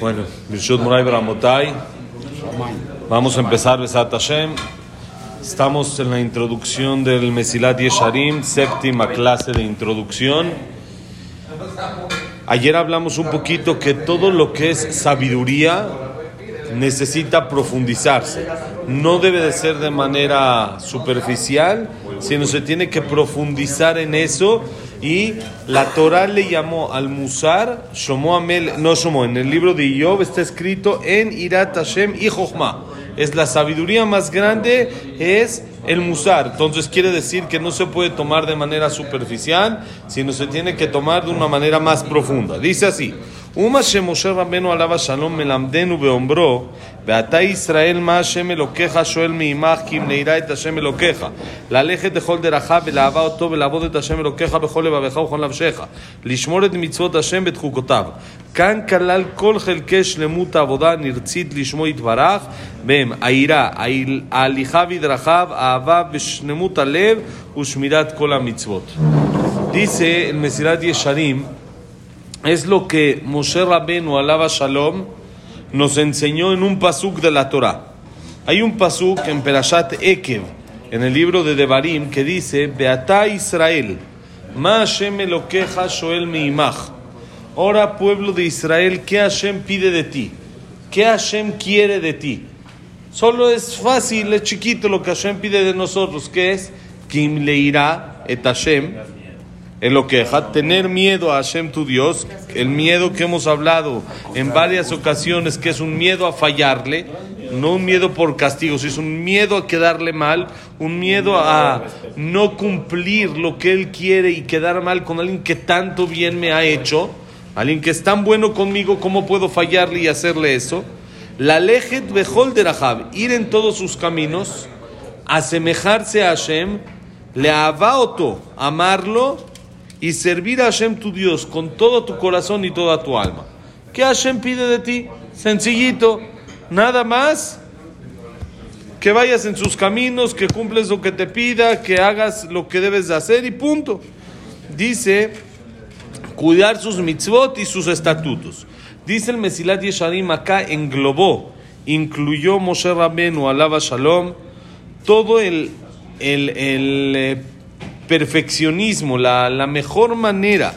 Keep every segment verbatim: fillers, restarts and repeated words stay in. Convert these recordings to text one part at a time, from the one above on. Bueno, vamos a empezar Besat Hashem. Estamos en la introducción del Mesilat Yesharim, séptima clase de introducción. Ayer hablamos un poquito que todo lo que es sabiduría necesita profundizarse. No debe de ser de manera superficial, sino se tiene que profundizar en eso. Y la Torah le llamó al Musar, Shomó Amel, no Shomó, en el libro de Iyob está escrito en Irat Hashem y Jochma. Es la sabiduría más grande, es el Musar. Entonces quiere decir que no se puede tomar de manera superficial, sino se tiene que tomar de una manera más profunda. Dice así: Uma she Moshe Rabbeinu alava shalom melamdenu beombro, veata Israel ma Hashem elokeja shoel miimach kim neira et Hashem elokeja, lalejet bechol deracha velahava oto velabod et Hashem elokeja bechol levavecha ubechol nafsheja, lishmor et mitzvot Hashem betchukotav. Kan kalal kol chelkei shlemut avoda nirtzit lishmo itbarach behem aira, alicha vidrachav, ahava veshlemut alev ushmirat kol hamitzvot. Dice el Mesilat Yesharim, es lo que Moshe Rabbeinu alava shalom nos enseñó en un pasuk de la Torah. Hay un pasuk en Perashat Ekev, en el libro de Devarim, que dice: Beata Israel, ma Hashem elokeja shoel miimach. Ahora, pueblo de Israel, ¿qué Hashem pide de ti? ¿Qué Hashem quiere de ti? Solo es fácil, es chiquito lo que Hashem pide de nosotros, que es Kim leirá et Hashem en lo que deja, tener miedo a Hashem tu Dios, el miedo que hemos hablado en varias ocasiones, que es un miedo a fallarle, no un miedo por castigos, es un miedo a quedarle mal, un miedo a no cumplir lo que Él quiere y quedar mal con alguien que tanto bien me ha hecho, alguien que es tan bueno conmigo, ¿cómo puedo fallarle y hacerle eso? La lejet bechol derajab, ir en todos sus caminos, asemejarse a Hashem, le avaoto, amarlo, y servir a Hashem tu Dios con todo tu corazón y toda tu alma. ¿Qué Hashem pide de ti? Sencillito, nada más que vayas en sus caminos, que cumples lo que te pida, que hagas lo que debes de hacer y punto. Dice, cuidar sus mitzvot y sus estatutos. Dice el Mesilat Yesharim, acá englobó, incluyó Moshe Rabbeinu alava shalom, todo el... el, el perfeccionismo, la, la mejor manera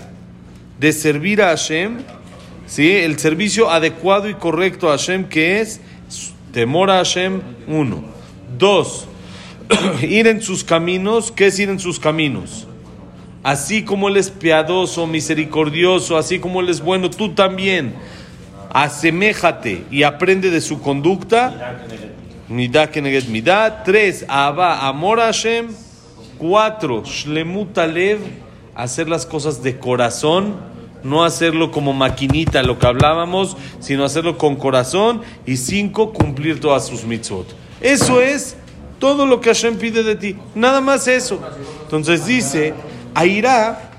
de servir a Hashem, ¿sí? El servicio adecuado y correcto a Hashem, que es temor a Hashem, uno. Dos, ir en sus caminos. ¿Qué es ir en sus caminos? Así como Él es piadoso, misericordioso, así como Él es bueno, tú también aseméjate y aprende de su conducta. Midah keneged midah. Tres, ahava, amor a Hashem. Cuatro, shlemut alev, hacer las cosas de corazón, no hacerlo como maquinita, lo que hablábamos, sino hacerlo con corazón. Y cinco, cumplir todas sus mitzvot. Eso es todo lo que Hashem pide de ti, nada más eso. Entonces dice, airá,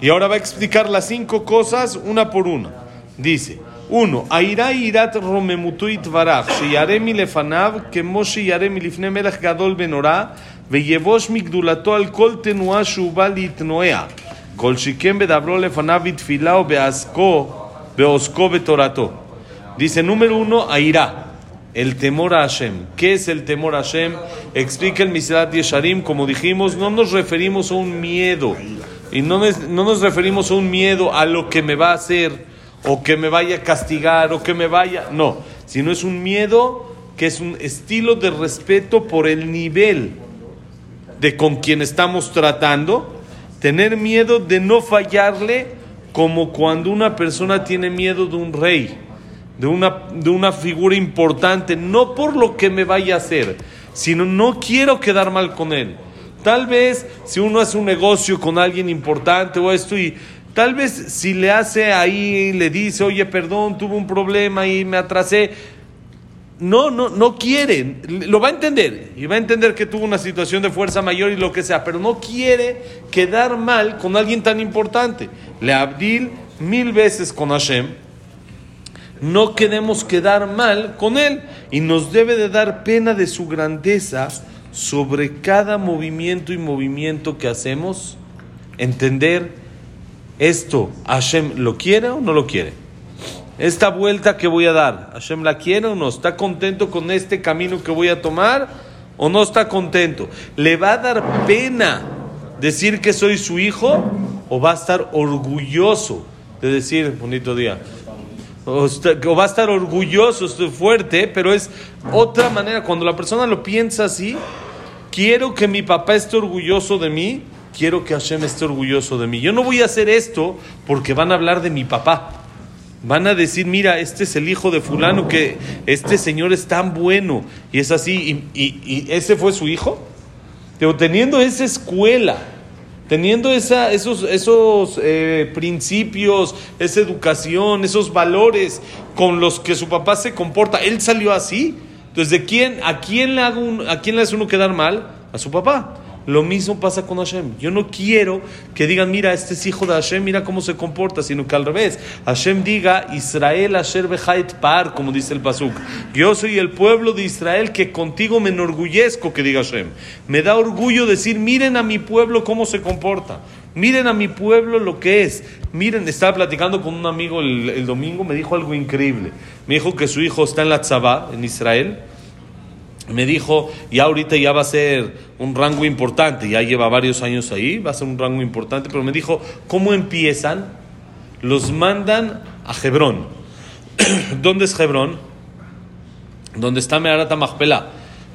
y ahora va a explicar las cinco cosas una por una. Dice, uno, airá irat romemutu itvarach, sheyare mi lefanav, kemo sheyare mi lifne melech gadol benorá, ויבוש מגדולתו על כל תנועה שהוא בא להתנועע, כל שיקם בדברו לפניו בתפילה ובעסקו, בעוסקו בתורתו. Dice número uno, airá, el temor a Hashem. ¿Qué es el temor a Hashem? Explica el Mesilat Yesharim, como dijimos, no nos referimos a un miedo, y no, no nos referimos a un miedo a lo que me va a hacer, o que me vaya a castigar, o que me vaya, no, sino es un miedo que es un estilo de respeto por el nivel de con quien estamos tratando, tener miedo de no fallarle, como cuando una persona tiene miedo de un rey, de una, de una figura importante, no por lo que me vaya a hacer, sino no quiero quedar mal con él. Tal vez si uno hace un negocio con alguien importante o esto, y tal vez si le hace ahí, le dice, oye, perdón, tuve un problema y me atrasé, No, no, no quiere, lo va a entender, y va a entender que tuvo una situación de fuerza mayor y lo que sea, pero no quiere quedar mal con alguien tan importante. Le abdil mil veces con Hashem, no queremos quedar mal con Él, y nos debe de dar pena de su grandeza sobre cada movimiento y movimiento que hacemos, entender esto, Hashem lo quiere o no lo quiere. esta vuelta que voy a dar, ¿Hashem la quiere o no? ¿Está contento con este camino que voy a tomar o no está contento? ¿Le va a dar pena decir que soy su hijo o va a estar orgulloso de decir bonito día? O, está, o va a estar orgulloso, estoy fuerte, pero es otra manera. Cuando la persona lo piensa así, quiero que mi papá esté orgulloso de mí, quiero que Hashem esté orgulloso de mí. Yo no voy a hacer esto porque van a hablar de mi papá. Van a decir, mira, este es el hijo de fulano, que este señor es tan bueno. Y es así, y, y, y ese fue su hijo. Pero teniendo esa escuela, teniendo esa, esos, esos eh, principios, esa educación, esos valores con los que su papá se comporta, él salió así. Entonces, ¿de quién, a, quién le hago un, ¿a quién le hace uno quedar mal? A su papá. Lo mismo pasa con Hashem. Yo no quiero que digan, mira, este es hijo de Hashem, mira cómo se comporta, sino que al revés. Hashem diga, Israel asher bechait par, como dice el pasuk. Yo soy el pueblo de Israel que contigo me enorgullezco, que diga Hashem. Me da orgullo decir, miren a mi pueblo cómo se comporta. Miren a mi pueblo lo que es. Miren, estaba platicando con un amigo el, el domingo, me dijo algo increíble. Me dijo que su hijo está en la tzavá, en Israel. Me dijo, ya ahorita ya va a ser un rango importante, ya lleva varios años ahí, va a ser un rango importante, pero me dijo, ¿cómo empiezan? Los mandan a Hebrón. ¿Dónde es Hebrón? Donde está Meharat-Majpelá,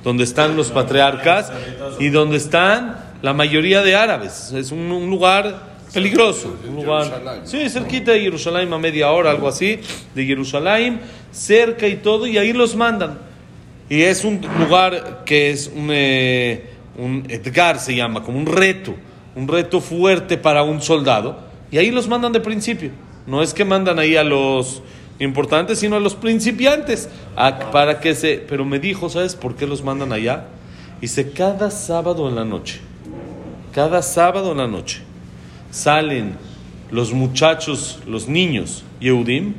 donde están los patriarcas y donde están la mayoría de árabes. Es un, un lugar peligroso, un lugar, sí, cerquita de Jerusalén, a media hora, algo así, de Jerusalén, cerca y todo, y ahí los mandan. Y es un lugar que es un, eh, un etgar, se llama, como un reto, un reto fuerte para un soldado. Y ahí los mandan de principio. No es que mandan ahí a los importantes, sino a los principiantes. A, para que se, pero me dijo, ¿sabes por qué los mandan allá? Dice, cada sábado en la noche, cada sábado en la noche, salen los muchachos, los niños, Yehudim,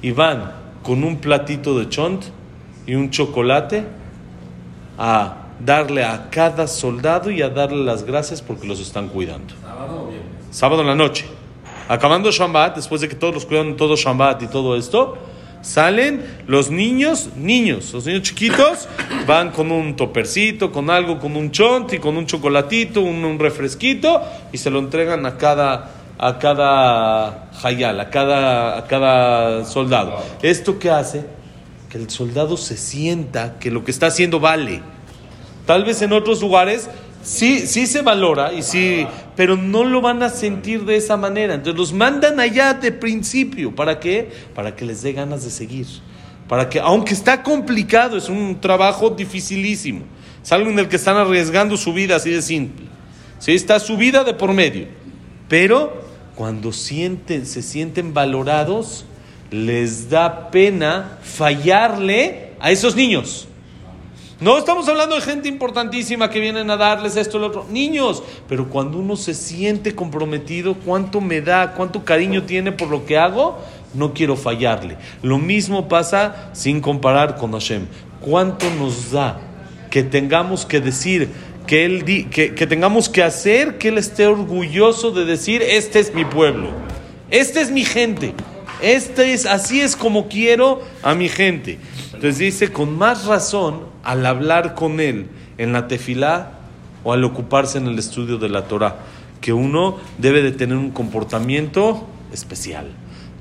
y van con un platito de chont y un chocolate a darle a cada soldado y a darle las gracias porque los están cuidando. ¿Sábado o viernes? Sábado en la noche. Acabando Shambat, después de que todos los cuidan, todo Shambat y todo esto, salen los niños, niños, los niños chiquitos, van con un topercito, con algo, con un chonti, con un chocolatito, un, un refresquito, y se lo entregan a cada a cada hayal, a cada, a cada soldado. ¿Esto qué hace? Que el soldado se sienta que lo que está haciendo vale. Tal vez en otros lugares sí, sí se valora, y sí, pero no lo van a sentir de esa manera. Entonces los mandan allá de principio. ¿Para qué? Para que les dé ganas de seguir. Para que, aunque está complicado, es un trabajo dificilísimo. Es algo en el que están arriesgando su vida, así de simple. Sí, está su vida de por medio. Pero cuando sienten, se sienten valorados, les da pena fallarle a esos niños. No estamos hablando de gente importantísima que vienen a darles esto y lo otro. Niños. Pero cuando uno se siente comprometido, cuánto me da, cuánto cariño tiene por lo que hago, no quiero fallarle. Lo mismo pasa, sin comparar, con Hashem. Cuánto nos da que tengamos que decir, que, él di, que, que tengamos que hacer que él esté orgulloso de decir, este es mi pueblo, esta es mi gente. Este es, así es como quiero a mi gente. Entonces dice, con más razón, al hablar con él en la Tefilah o al ocuparse en el estudio de la Torah, que uno debe de tener un comportamiento especial,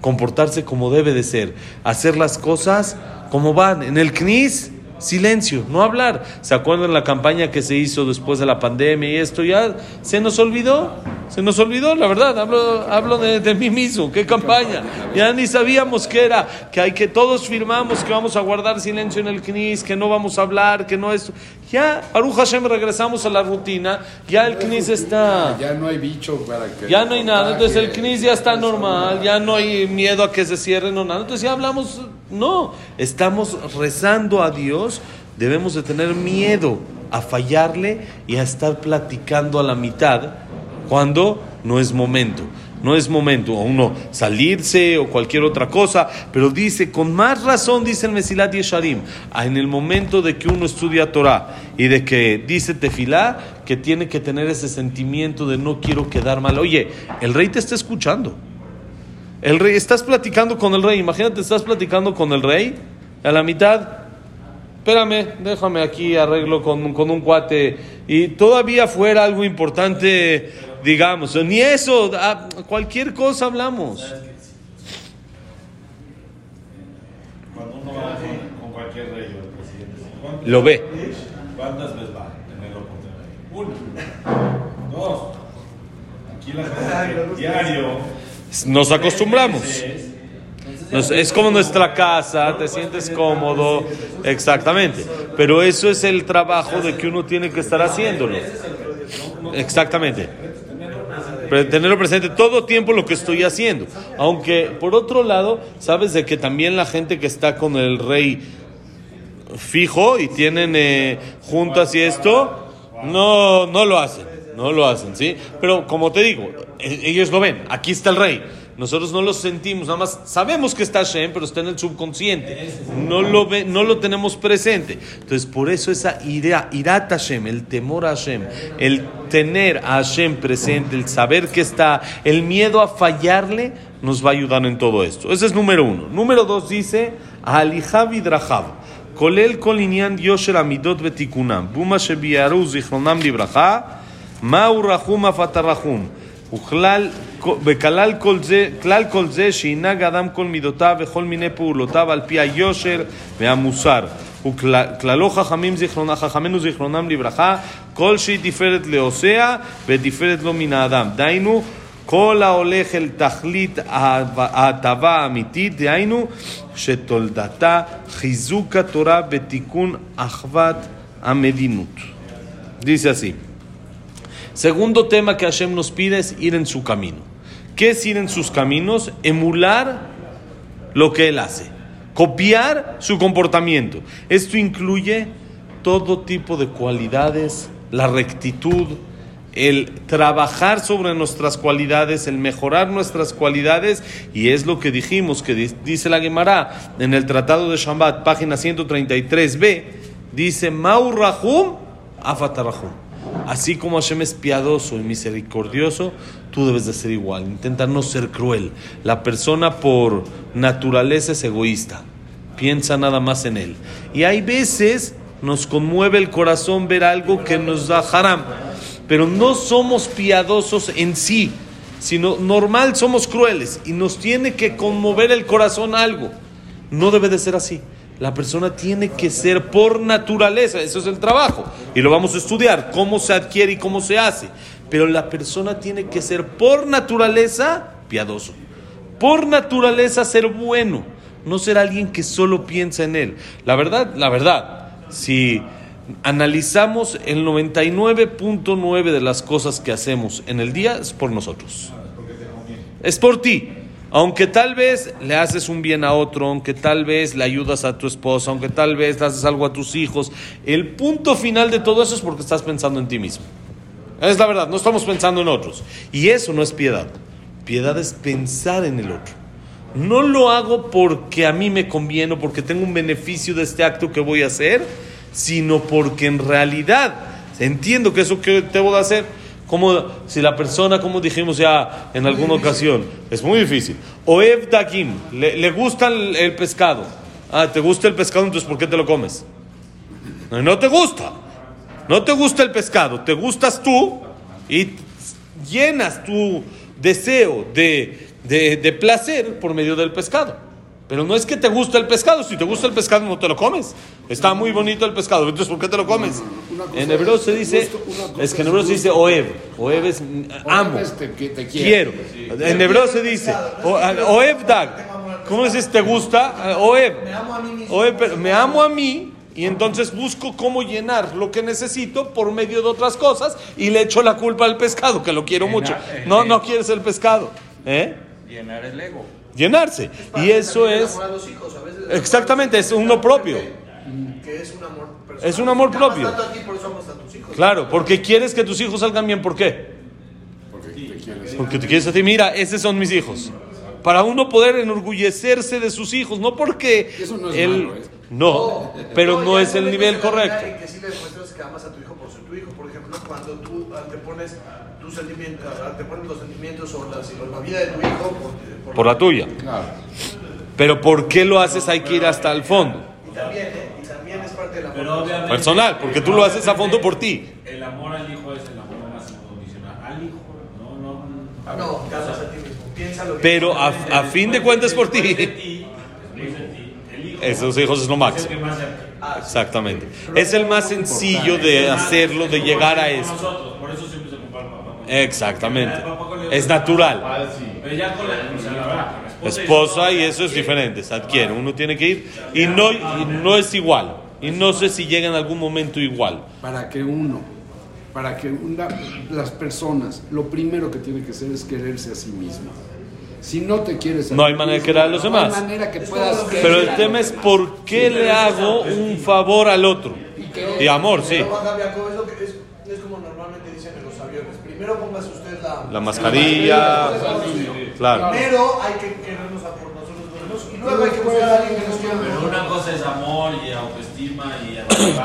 comportarse como debe de ser, hacer las cosas como van. En el knis, silencio, no hablar. ¿Se acuerdan la campaña que se hizo después de la pandemia y esto? Ya se nos olvidó. Se nos olvidó, la verdad, hablo, hablo de, de mí mismo, qué campaña, ya ni sabíamos que era, que hay que todos firmamos que vamos a guardar silencio en el knis, que no vamos a hablar, que no esto, ya, Baruch Hashem, regresamos a la rutina, ya el knis está, ya no hay bicho para que, ya no hay nada, entonces el knis ya está normal, ya no hay miedo a que se cierren o nada, entonces ya hablamos, no, estamos rezando a Dios, debemos de tener miedo a fallarle y a estar platicando a la mitad, cuando no es momento, no es momento a uno salirse o cualquier otra cosa, pero dice, con más razón, dice el Mesilat Yesharim, en el momento de que uno estudia Torah y de que dice Tefilá, que tiene que tener ese sentimiento de no quiero quedar mal. Oye, el rey te está escuchando, El rey, estás platicando con el rey, imagínate, estás platicando con el rey, a la mitad, espérame, déjame aquí, arreglo con, con un cuate, y todavía fuera algo importante, digamos, ni eso, cualquier cosa hablamos. Cuando uno va con cualquier rey, el presidente, lo ve. ¿Cuántas veces va en el oportunidad? Una, dos, aquí la gente diario. Nos acostumbramos. Nos, es como nuestra casa, te sientes cómodo, exactamente. Pero eso es el trabajo de que uno tiene que estar haciéndolo. Exactamente. Tenerlo presente todo tiempo lo que estoy haciendo. Aunque, por otro lado, sabes de que también la gente que está con el rey fijo y tienen eh, juntas y esto, no, no lo hacen. No lo hacen, ¿sí? Pero como te digo, ellos lo ven. Aquí está el rey. Nosotros no lo sentimos. Nada más sabemos que está Hashem, pero está en el subconsciente. No lo ve, no lo tenemos presente. Entonces, por eso esa idea, Irat Hashem, el temor a Hashem, el tener a Hashem presente, el saber que está, el miedo a fallarle, nos va a ayudar en todo esto. Ese es número uno. Número dos dice, Alijav Idrajav. Kolel kolinyan yosher amidot betikunam. Buma shebiaru zichronam libraja. מהו רחום אף אתה רחום וכלל וכלל כל זה כלל כל זה שינהג אדם כל מידותיו וכל מיני פעולותיו על פי היושר והמוסר וכללו חכמים זיכרונם חכמינו זיכרונם לברכה כל שהיא תפארת לעושיה ותפארת לו מן האדם דהיינו כל ההולך אל תכלית ההטבה האמיתית דהיינו שתולדתה חיזוק התורה בתיקון אחוות המדינות. Dice así. Segundo tema que Hashem nos pide es ir en su camino. ¿Qué es ir en sus caminos? Emular lo que Él hace. Copiar su comportamiento. Esto incluye todo tipo de cualidades, la rectitud, el trabajar sobre nuestras cualidades, el mejorar nuestras cualidades. Y es lo que dijimos, que dice la Guemará en el Tratado de Shambat, página ciento treinta y tres b, dice, Mau Rahum, Afatarahum. Así como Hashem es piadoso y misericordioso, tú debes de ser igual. Intenta no ser cruel. La persona por naturaleza es egoísta. Piensa nada más en él. Y hay veces nos conmueve el corazón ver algo que nos da haram. Pero no somos piadosos en sí, sino normal somos crueles. Y nos tiene que conmover el corazón algo. No debe de ser así. La persona tiene que ser por naturaleza, eso es el trabajo, y lo vamos a estudiar, cómo se adquiere y cómo se hace. Pero la persona tiene que ser por naturaleza piadoso, por naturaleza ser bueno, no ser alguien que solo piensa en él. La verdad, la verdad, si analizamos el noventa y nueve punto nueve de las cosas que hacemos en el día, es por nosotros, es por ti. Aunque tal vez le haces un bien a otro, aunque tal vez le ayudas a tu esposa, aunque tal vez le haces algo a tus hijos, el punto final de todo eso es porque estás pensando en ti mismo. Es la verdad, no estamos pensando en otros. Y eso no es piedad. Piedad es pensar en el otro. No lo hago porque a mí me conviene, porque tengo un beneficio de este acto que voy a hacer, sino porque en realidad entiendo que eso que debo de hacer. Como si la persona, como dijimos ya en alguna ocasión, es muy difícil. Oev Dakim, le, le gusta el, el pescado. Ah, ¿te gusta el pescado? Entonces, ¿por qué te lo comes? No, no te gusta. No te gusta el pescado. Te gustas tú y llenas tu deseo de, de, de placer por medio del pescado. Pero no es que te gusta el pescado. Si te gusta el pescado, no te lo comes. Está muy bonito el pescado. Entonces, ¿por qué te lo comes? En hebreo se dice, es que en hebreo se dice oev. Oev es amo, quiero. En hebreo se dice oev dag. ¿Cómo dices te gusta? Oev. Oev, me amo a mí y entonces busco cómo llenar lo que necesito por medio de otras cosas y le echo la culpa al pescado, que lo quiero mucho. No, no quieres el pescado. ¿Eh? Llenar el ego. Llenarse. Y eso es... Exactamente, es uno propio. Que es un amor personal. Es un amor propio. A ti, por eso amas a tus hijos. Claro, porque quieres que tus hijos salgan bien. ¿Por qué? Porque te quieres. Porque te quieres a ti. Mira, esos son mis hijos. Para uno poder enorgullecerse de sus hijos, no porque eso no es él, malo, ¿eh? No, no, pero no, no es el nivel correcto. Y que sí le demuestras que amas a tu hijo por ser tu hijo, por ejemplo. cuando tú antepones, tus sentimientos, antepones los sentimientos sobre la, sobre la vida de tu hijo por, por, por la, la tuya. Claro. Pero ¿por qué lo haces? Hay que ir hasta el fondo. Y también, ¿eh? y también es parte de la formación personal, porque tú lo haces a fondo por ti. El amor al hijo es el amor más incondicional. Al hijo, no, no. Ah, no, caso a ti mismo. Piénsalo. Pero a, a fin de cuentas por ti. Esos hijos es lo máximo. Exactamente. Es el más sencillo de hacerlo, de llegar a eso. Por eso siempre se compara el papá. Exactamente. Es natural. Pero ya con la esposa y eso es diferente. Se adquiere. Uno tiene que ir y no, y no es igual. Y no sé si llega en algún momento igual. Para que uno, para que una, las personas, lo primero que tiene que hacer es quererse a sí mismo. Si no te quieres... No hay manera de querer a los demás. No hay manera que puedas... Pero el tema es por qué le hago un favor al otro. Y amor, sí. Es como normalmente dicen en los aviones. Primero póngase usted la... La mascarilla. Claro. Primero hay que querernos a por nosotros. Y luego hay que buscar a alguien que nos quiera. Pero una cosa es amor y autoestima y...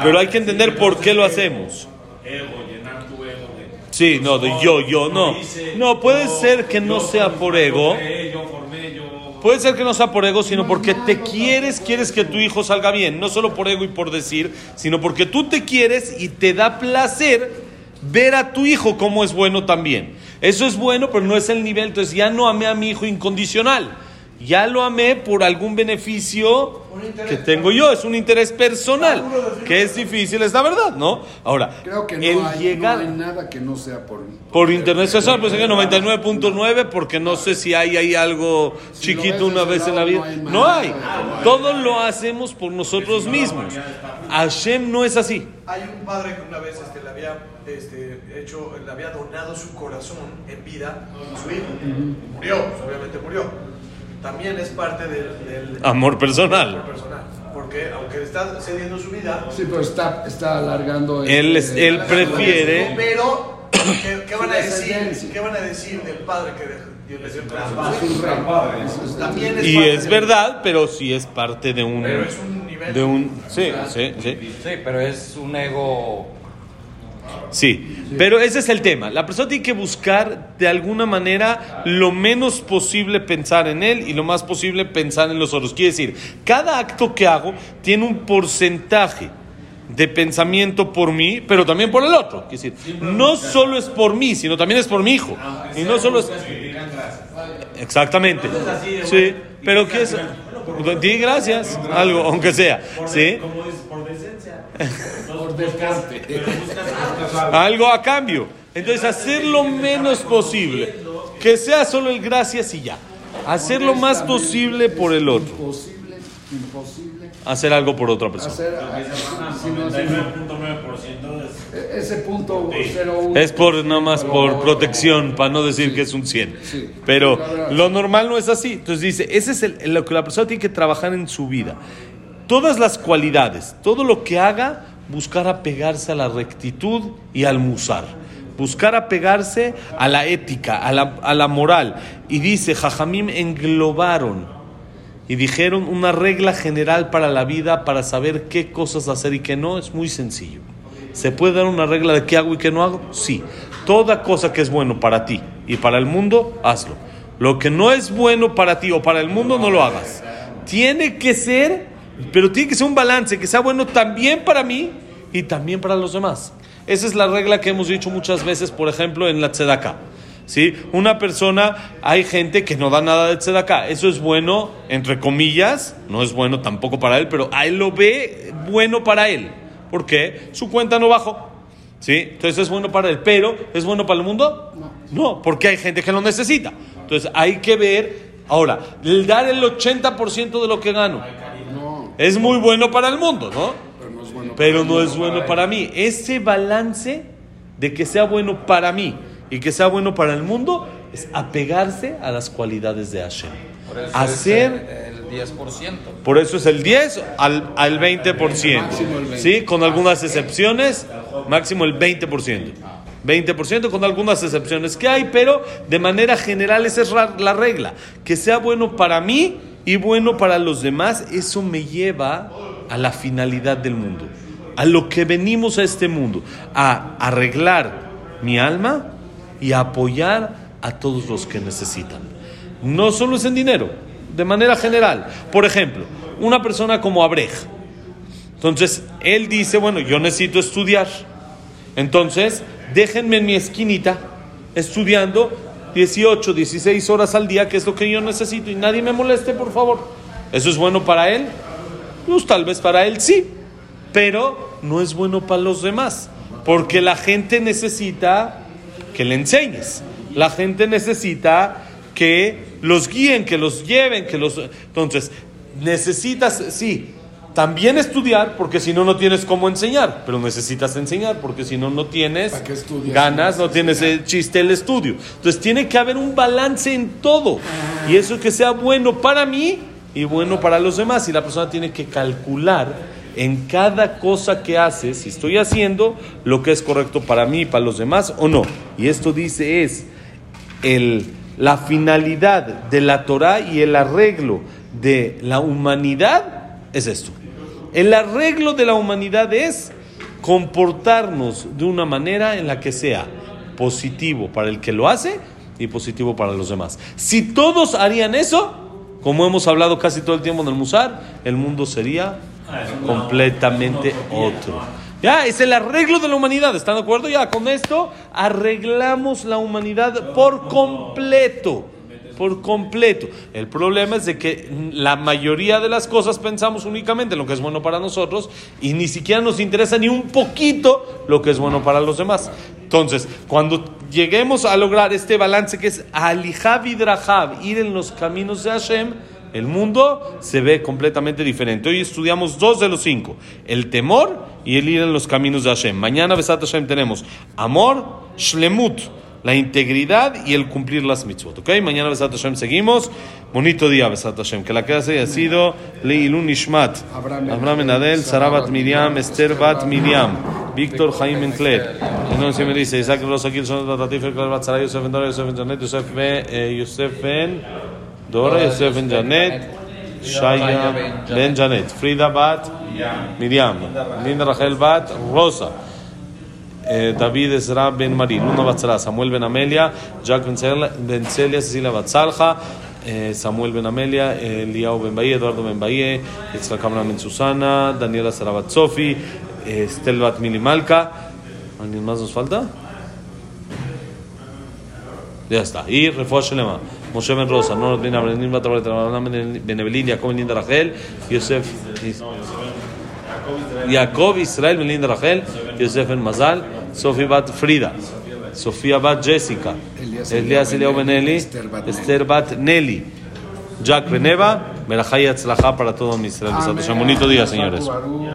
Pero hay que entender por qué lo hacemos. Ego, llenar tu ego. Sí, no, de yo, yo, no. No, puede ser que no sea por ego. Puede ser que no sea por ego, sino porque te quieres, quieres que tu hijo salga bien. No solo por ego y por decir, sino porque tú te quieres y te da placer ver a tu hijo como es bueno también. Eso es bueno, pero no es el nivel. Entonces ya no amé a mi hijo incondicional. Ya lo amé por algún beneficio que tengo yo. Es un interés personal, que es difícil, es la verdad, ¿no? Ahora, creo que no hay, llegar, no hay nada que no sea por... Por internet social, pues es que noventa y nueve punto nueve, porque no sé si hay, hay algo si chiquito una vez en la vida. No hay. No hay. Ah, todo hay. Lo hacemos por nosotros mismos. Hashem no es así. Hay un padre que una vez este, le había este, hecho, le había donado su corazón en vida a su hijo. Uh-huh. Murió, obviamente murió. También es parte del, del amor personal. personal. Porque aunque está cediendo su vida... Sí, pero está, está alargando... El, él, es, el, él el, prefiere... El, pero, ¿qué, qué, van a decir, ¿qué van a decir del padre que les dio el corazón? También es y parte es de... verdad, pero sí es parte de un... Pero es un nivel... De un, sí, sí, sí. Sí, pero es un ego... Sí, sí, pero ese es el tema. La persona tiene que buscar de alguna manera lo menos posible pensar en él y lo más posible pensar en los otros. Quiere decir, cada acto que hago tiene un porcentaje de pensamiento por mí, pero también por el otro. Quiere decir, no solo es por mí, sino también es por mi hijo. Y no solo es... Exactamente. Sí, pero ¿qué es...? Di gracias, algo, aunque sea. ¿Sí? Algo a cambio. Entonces hacer lo menos posible, que sea solo el gracias y ya. Hacer lo más posible por el otro. Imposible, imposible. Hacer algo por otra persona. Ese punto es por nada más por protección, para no decir que es un cien. Pero lo normal no es así. Entonces dice, ese es el, lo que la persona tiene que trabajar en su vida. Todas las cualidades, todo lo que haga, buscar apegarse a la rectitud y al musar. Buscar apegarse a la ética, a la, a la moral. Y dice, Jajamim englobaron y dijeron una regla general para la vida, para saber qué cosas hacer y qué no. Es muy sencillo. ¿Se puede dar una regla de qué hago y qué no hago? Sí. Toda cosa que es bueno para ti y para el mundo, hazlo. Lo que no es bueno para ti o para el mundo, no lo hagas. Tiene que ser... Pero tiene que ser un balance, que sea bueno también para mí y también para los demás. Esa es la regla que hemos dicho muchas veces, por ejemplo, en la Tzedakah. ¿Sí? Una persona, hay gente que no da nada de Tzedakah. Eso es bueno, entre comillas, no es bueno tampoco para él, pero a él lo ve bueno para él. ¿Por qué? Su cuenta no bajó. ¿Sí? Entonces es bueno para él, pero ¿es bueno para el mundo? No, porque hay gente que lo necesita. Entonces hay que ver, ahora, el dar el ochenta por ciento de lo que gano. Es muy bueno para el mundo, ¿no? Pero no es bueno, Pero no es bueno para mí. Ese balance de que sea bueno para mí y que sea bueno para el mundo es apegarse a las cualidades de Hashem. Por eso hacer es el diez por ciento. Por eso es el diez al, al veinte por ciento. ¿Sí? Con algunas excepciones, máximo el veinte por ciento. veinte por ciento con algunas excepciones que hay, pero de manera general esa es la regla. Que sea bueno para mí y bueno para los demás, eso me lleva a la finalidad del mundo. a lo que venimos a este mundo, a arreglar mi alma y a apoyar a todos los que necesitan. No solo es en dinero, de manera general. Por ejemplo, una persona como Abrej. Entonces, él dice, bueno, yo necesito estudiar. Entonces, déjenme en mi esquinita estudiando dieciocho, dieciséis horas al día, que es lo que yo necesito, y nadie me moleste, por favor. ¿Eso es bueno para él? Pues tal vez para él sí, pero no es bueno para los demás, porque la gente necesita que le enseñes. La gente necesita que los guíen, que los lleven, que los... Entonces, necesitas, sí, también estudiar, porque si no, no tienes cómo enseñar. Pero necesitas enseñar, porque si no, no tienes ganas, no tienes el chiste el estudio. Entonces, tiene que haber un balance en todo. Y eso que sea bueno para mí y bueno para los demás. Y la persona tiene que calcular en cada cosa que hace, si estoy haciendo lo que es correcto para mí y para los demás o no. Y esto dice es el, la finalidad de la Torah y el arreglo de la humanidad es esto. El arreglo de la humanidad es comportarnos de una manera en la que sea positivo para el que lo hace y positivo para los demás. Si todos harían eso, como hemos hablado casi todo el tiempo en el Musar, el mundo sería completamente otro. Ya, es el arreglo de la humanidad, ¿están de acuerdo? Ya, con esto arreglamos la humanidad por completo, por completo. El problema es de que la mayoría de las cosas pensamos únicamente en lo que es bueno para nosotros y ni siquiera nos interesa ni un poquito lo que es bueno para los demás. Entonces, cuando lleguemos a lograr este balance que es Alihab y Drahab, ir en los caminos de Hashem, el mundo se ve completamente diferente. Hoy estudiamos dos de los cinco. El temor y el ir en los caminos de Hashem. Mañana, Besat Hashem, tenemos amor, shlemut, la integridad y el cumplir las mitzvot. ¿Ok? Mañana, Besat Hashem, seguimos. Bonito día, Besat Hashem. Que la clase haya sido Leilun Ishmat, Abraham Enadel, Sarabat Miriam, Esther Bat Miriam, Víctor Jaime Encler. El nombre siempre dice Isaac Rosakil, Son Tatatif, Elclar Batzara, Yosef Endora, Yosef Enjanet, Yosef En... Dora, Yosef Ben Janet, Shaya Ben Janet, Frida Bat Miriam, Linda Rachel Bat Rosa, eh, David Ezra Ben Marín, Luna Batzara, Samuel Ben Amelia, Jack Ben Celia, Cecilia Batzalja, eh, Samuel Ben Amelia, Eliao Ben Bahía, Eduardo Ben Bahía, Extra Cámara Ben Susana, Daniela Sarabat Sofi, eh, Estel Bat Milimalca. ¿Alguien más nos falta? Ya está. Y Refuá Shelema, Moshe Ben Rosa, Norot Ben Abrenim, Batabal, Benevelín, Jacob Linda Rachel, Yosef, Jacob Israel Ben Linda Rachel, Yosef Ben Mazal, Sofía Bat Frida, Sofía Bat Jessica, Elias Eliao Ben Eli, Esther Bat Nelly, Jack Beneva, Merajá y Atzlajá para todo mi Israel. Bonito día, señores.